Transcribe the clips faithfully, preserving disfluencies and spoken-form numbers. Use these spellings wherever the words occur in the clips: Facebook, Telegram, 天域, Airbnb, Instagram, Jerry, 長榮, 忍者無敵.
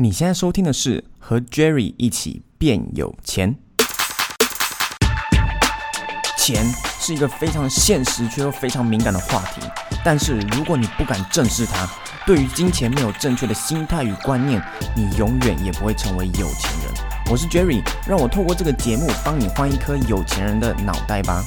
你现在收听的是和 Jerry 一起变有钱。钱是一个非常现实却又非常敏感的话题，但是如果你不敢正视它，对于金钱没有正确的心态与观念，你永远也不会成为有钱人。我是 Jerry， 让我透过这个节目帮你换一颗有钱人的脑袋吧。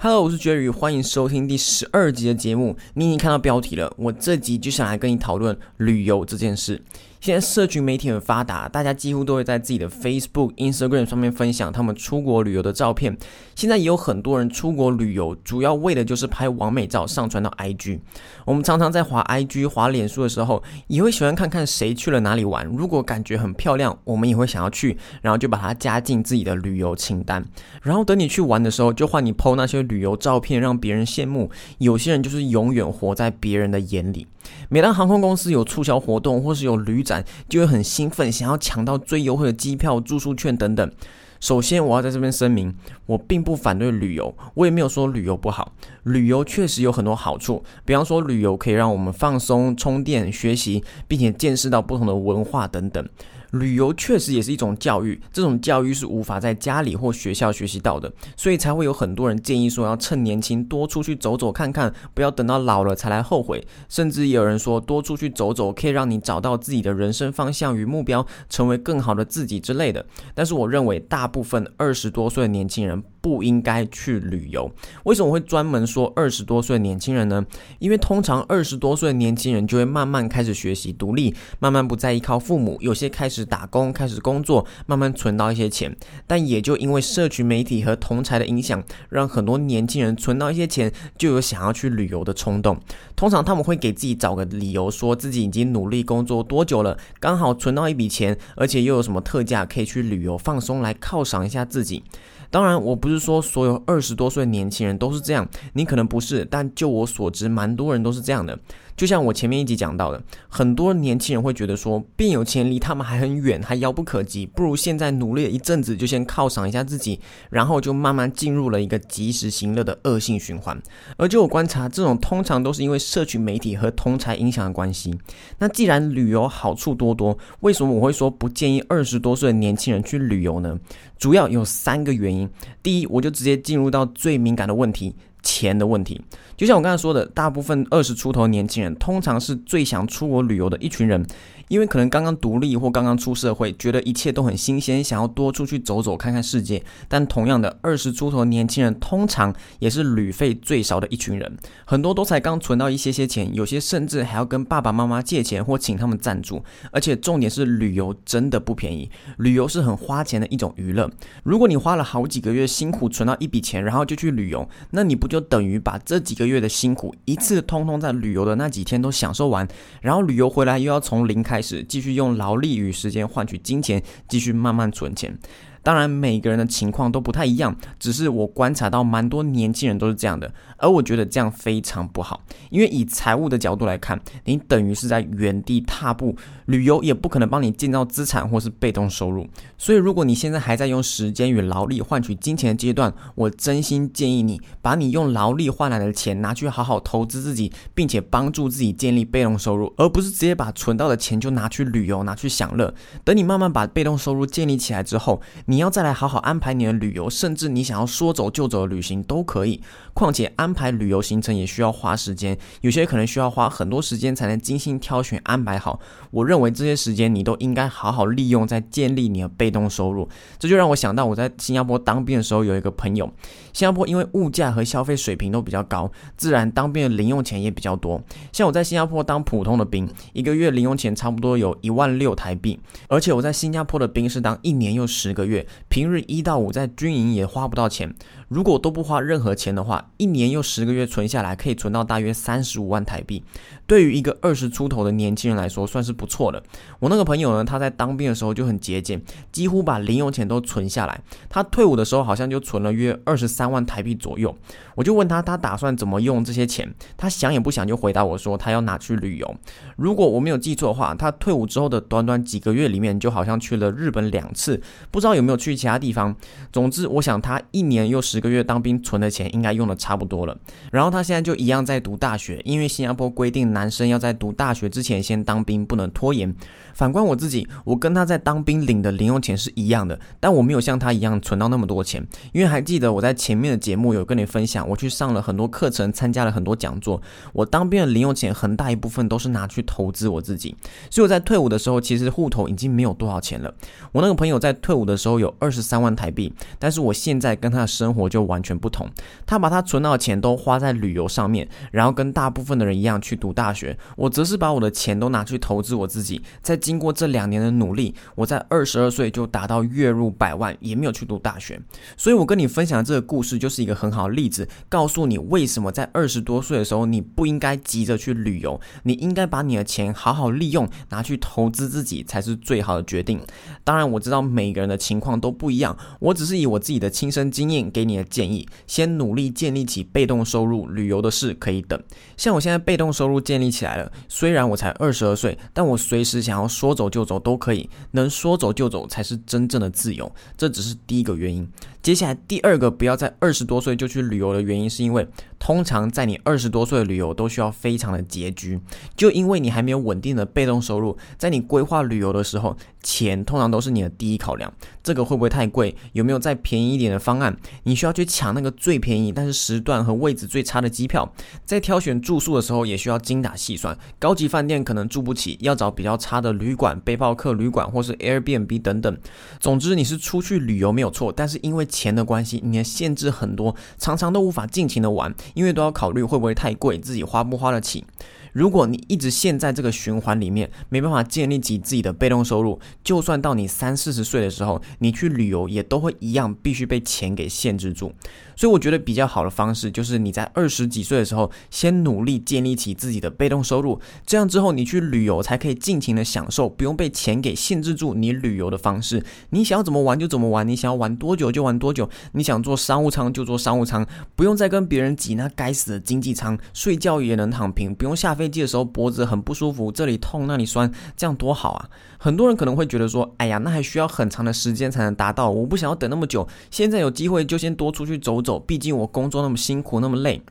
Hello， 我是 Jerry， 欢迎收听第十二集的节目。你已经看到标题了，我这集就想来跟你讨论旅游这件事。现在社群媒体很发达，大家几乎都会在自己的 Facebook、Instagram 上面分享他们出国旅游的照片。现在也有很多人出国旅游，主要为的就是拍网美照上传到 I G。我们常常在滑 I G、滑脸书的时候，也会喜欢看看谁去了哪里玩。如果感觉很漂亮，我们也会想要去，然后就把它加进自己的旅游清单。然后等你去玩的时候，就换你 po 那些旅游照片让别人羡慕。有些人就是永远活在别人的眼里。每当航空公司有促销活动或是有旅展，就会很兴奋，想要抢到最优惠的机票、住宿券等等。首先我要在这边声明，我并不反对旅游，我也没有说旅游不好，旅游确实有很多好处，比方说旅游可以让我们放松、充电、学习，并且见识到不同的文化等等。旅游确实也是一种教育，这种教育是无法在家里或学校学习到的，所以才会有很多人建议说要趁年轻多出去走走看看，不要等到老了才来后悔。甚至也有人说多出去走走可以让你找到自己的人生方向与目标，成为更好的自己之类的。但是我认为大部分二十多岁的年轻人不应该去旅游。为什么我会专门说二十多岁的年轻人呢？因为通常二十多岁的年轻人就会慢慢开始学习独立，慢慢不再依靠父母，有些开始打工，开始工作，慢慢存到一些钱。但也就因为社群媒体和同侪的影响，让很多年轻人存到一些钱就有想要去旅游的冲动。通常他们会给自己找个理由，说自己已经努力工作多久了，刚好存到一笔钱，而且又有什么特价可以去旅游放松，来犒赏一下自己。当然我不是说所有二十多岁的年轻人都是这样，你可能不是，但就我所知蛮多人都是这样的。就像我前面一集讲到的，很多年轻人会觉得说变有钱离他们还很远，还遥不可及，不如现在努力了一阵子就先犒赏一下自己，然后就慢慢进入了一个及时行乐的恶性循环。而就我观察，这种通常都是因为社群媒体和同侪影响的关系。那既然旅游好处多多，为什么我会说不建议二十多岁的年轻人去旅游呢？主要有三个原因。第一，我就直接进入到最敏感的问题，钱的问题。就像我刚才说的，大部分二十出头年轻人通常是最想出国旅游的一群人，因为可能刚刚独立或刚刚出社会，觉得一切都很新鲜，想要多出去走走看看世界。但同样的，二十出头年轻人通常也是旅费最少的一群人，很多都才刚存到一些些钱，有些甚至还要跟爸爸妈妈借钱或请他们赞助。而且重点是旅游真的不便宜，旅游是很花钱的一种娱乐。如果你花了好几个月辛苦存到一笔钱，然后就去旅游，那你不就等于把这几个月的辛苦一次通通在旅游的那几天都享受完，然后旅游回来又要从零开始，继续用劳力与时间换取金钱，继续慢慢存钱。当然每个人的情况都不太一样，只是我观察到蛮多年轻人都是这样的，而我觉得这样非常不好。因为以财务的角度来看，你等于是在原地踏步，旅游也不可能帮你建造资产或是被动收入。所以如果你现在还在用时间与劳力换取金钱的阶段，我真心建议你把你用劳力换来的钱拿去好好投资自己，并且帮助自己建立被动收入，而不是直接把存到的钱就拿去旅游，拿去享乐。等你慢慢把被动收入建立起来之后，你你要再来好好安排你的旅游，甚至你想要说走就走的旅行都可以。况且安排旅游行程也需要花时间，有些可能需要花很多时间才能精心挑选安排好。我认为这些时间你都应该好好利用，在建立你的被动收入。这就让我想到我在新加坡当兵的时候有一个朋友，新加坡因为物价和消费水平都比较高，自然当兵的零用钱也比较多。像我在新加坡当普通的兵，一个月零用钱差不多有一万六台币，而且我在新加坡的兵是当一年又十个月。平日一到五在军营也花不到钱，如果都不花任何钱的话，一年又十个月存下来，可以存到大约三十五万台币。对于一个二十出头的年轻人来说，算是不错的。我那个朋友呢，他在当兵的时候就很节俭，几乎把零用钱都存下来。他退伍的时候好像就存了约二十三万台币左右。我就问他，他打算怎么用这些钱？他想也不想就回答我说，他要拿去旅游。如果我没有记错的话，他退伍之后的短短几个月里面，就好像去了日本两次，不知道有没有去其他地方。总之，我想他一年又十十个月当兵存的钱应该用的差不多了，然后他现在就一样在读大学，因为新加坡规定男生要在读大学之前先当兵，不能拖延。反观我自己，我跟他在当兵领的零用钱是一样的，但我没有像他一样存到那么多钱，因为还记得我在前面的节目有跟你分享，我去上了很多课程，参加了很多讲座，我当兵的零用钱很大一部分都是拿去投资我自己，所以我在退伍的时候其实户头已经没有多少钱了。我那个朋友在退伍的时候有二十三万台币，但是我现在跟他的生活就完全不同，他把他存到的钱都花在旅游上面，然后跟大部分的人一样去读大学，我则是把我的钱都拿去投资我自己。在经过这两年的努力，我在二十二岁就达到月入百万，也没有去读大学。所以我跟你分享这个故事就是一个很好的例子，告诉你为什么在二十多岁的时候你不应该急着去旅游，你应该把你的钱好好利用，拿去投资自己才是最好的决定。当然我知道每个人的情况都不一样，我只是以我自己的亲身经验给你的建议，先努力建立起被动收入，旅游的事可以等。像我现在被动收入建立起来了，虽然我才二十二岁，但我随时想要说走就走都可以，能说走就走才是真正的自由，这只是第一个原因。接下来第二个不要在二十多岁就去旅游的原因，是因为通常在你二十多岁的旅游都需要非常的拮据，就因为你还没有稳定的被动收入，在你规划旅游的时候，钱通常都是你的第一考量，这个会不会太贵，有没有再便宜一点的方案，你需要去抢那个最便宜但是时段和位置最差的机票。在挑选住宿的时候也需要精打细算，高级饭店可能住不起，要找比较差的旅馆、背包客旅馆或是 Airbnb 等等。总之你是出去旅游没有错，但是因为钱的关系，你的限制很多，常常都无法尽情的玩，因为都要考虑会不会太贵，自己花不花得起。如果你一直陷在这个循环里面，没办法建立起自己的被动收入，就算到你三四十岁的时候，你去旅游也都会一样必须被钱给限制住。所以我觉得比较好的方式就是你在二十几岁的时候，先努力建立起自己的被动收入，这样之后你去旅游才可以尽情的享受，不用被钱给限制住你旅游的方式。你想要怎么玩就怎么玩，你想要玩多久就玩多久，你想坐商务舱就坐商务舱，不用再跟别人挤那该死的经济舱，睡觉也能躺平，不用下飞机的时候脖子很不舒服，这里痛那里酸，这样多好啊。很多人可能会觉得说，哎呀，那还需要很长的时间才能达到，我不想要等那么久，现在有机会就先多出去走走，毕竟我工作那么辛苦那么累。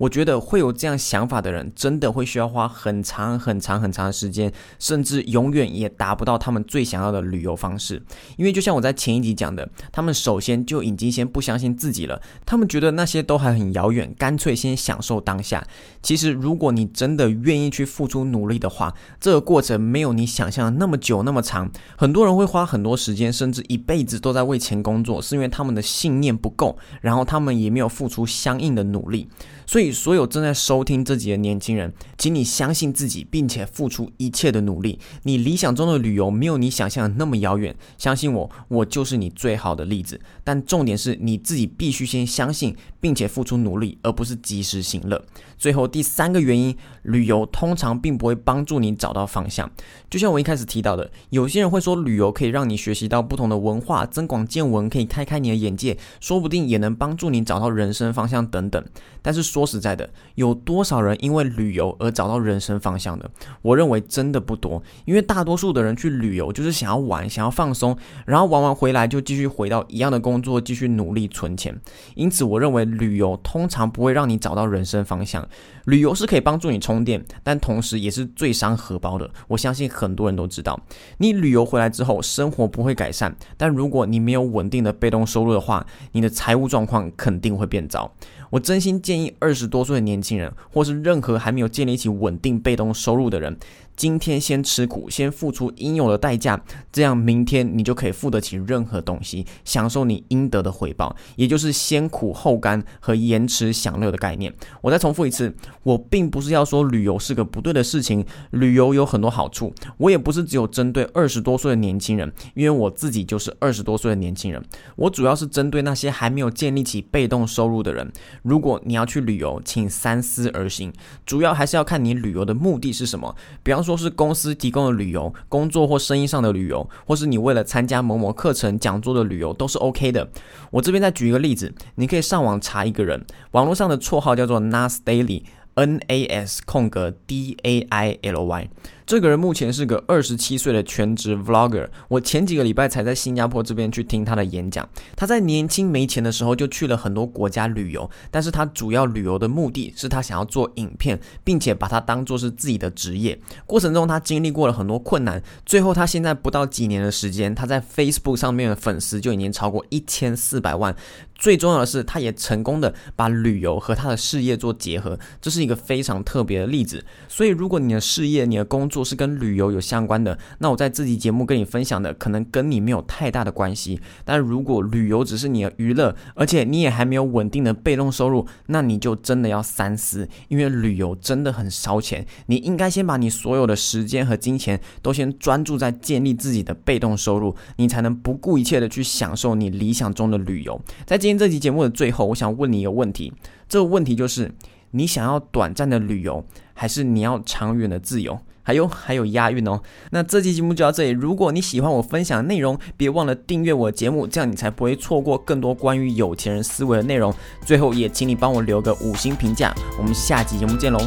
我觉得会有这样想法的人，真的会需要花很长很长很长的时间，甚至永远也达不到他们最想要的旅游方式。因为就像我在前一集讲的，他们首先就已经先不相信自己了，他们觉得那些都还很遥远，干脆先享受当下。其实如果你真的愿意去付出努力的话，这个过程没有你想象的那么久那么长。很多人会花很多时间，甚至一辈子都在为钱工作，是因为他们的信念不够，然后他们也没有付出相应的努力。所以所有正在收听这集的年轻人，请你相信自己，并且付出一切的努力，你理想中的旅游没有你想象的那么遥远，相信我，我就是你最好的例子。但重点是你自己必须先相信并且付出努力，而不是及时行乐。最后第三个原因，旅游通常并不会帮助你找到方向。就像我一开始提到的，有些人会说旅游可以让你学习到不同的文化，增广见闻，可以开开你的眼界，说不定也能帮助你找到人生方向等等。但是说实在的，有多少人因为旅游而找到人生方向的？我认为真的不多，因为大多数的人去旅游就是想要玩，想要放松，然后玩完回来就继续回到一样的工作，继续努力存钱。因此我认为旅游通常不会让你找到人生方向。旅游是可以帮助你充电，但同时也是最伤荷包的，我相信很多人都知道。你旅游回来之后生活不会改善，但如果你没有稳定的被动收入的话，你的财务状况肯定会变糟。我真心建议二十多岁的年轻人，或是任何还没有建立起稳定被动收入的人，今天先吃苦，先付出应有的代价，这样明天你就可以付得起任何东西，享受你应得的回报，也就是先苦后甘和延迟享乐的概念。我再重复一次，我并不是要说旅游是个不对的事情，旅游有很多好处，我也不是只有针对二十多岁的年轻人，因为我自己就是二十多岁的年轻人，我主要是针对那些还没有建立起被动收入的人。如果你要去旅游，请三思而行，主要还是要看你旅游的目的是什么，比方说说是公司提供的旅游，工作或生意上的旅游，或是你为了参加某某课程讲座的旅游，都是 OK 的。我这边再举一个例子，你可以上网查一个人，网络上的绰号叫做 NASDAILY，N A S 空格 D A I L Y，这个人目前是个二十七岁的全职 vlogger， 我前几个礼拜才在新加坡这边去听他的演讲。他在年轻没钱的时候就去了很多国家旅游，但是他主要旅游的目的是他想要做影片，并且把它当作是自己的职业。过程中他经历过了很多困难，最后他现在不到几年的时间，他在 Facebook 上面的粉丝就已经超过一千四百万。最重要的是，他也成功的把旅游和他的事业做结合，这是一个非常特别的例子。所以如果你的事业、你的工作是跟旅游有相关的，那我在自己节目跟你分享的可能跟你没有太大的关系。但如果旅游只是你的娱乐，而且你也还没有稳定的被动收入，那你就真的要三思，因为旅游真的很烧钱。你应该先把你所有的时间和金钱都先专注在建立自己的被动收入，你才能不顾一切的去享受你理想中的旅游。在今天这期节目的最后，我想问你一个问题，这个问题就是你想要短暂的旅游，还是你要长远的自由？还有还有押韵哦。那这期节目就到这里，如果你喜欢我分享的内容，别忘了订阅我的节目，这样你才不会错过更多关于有钱人思维的内容。最后也请你帮我留个五星评价，我们下期节目见喽。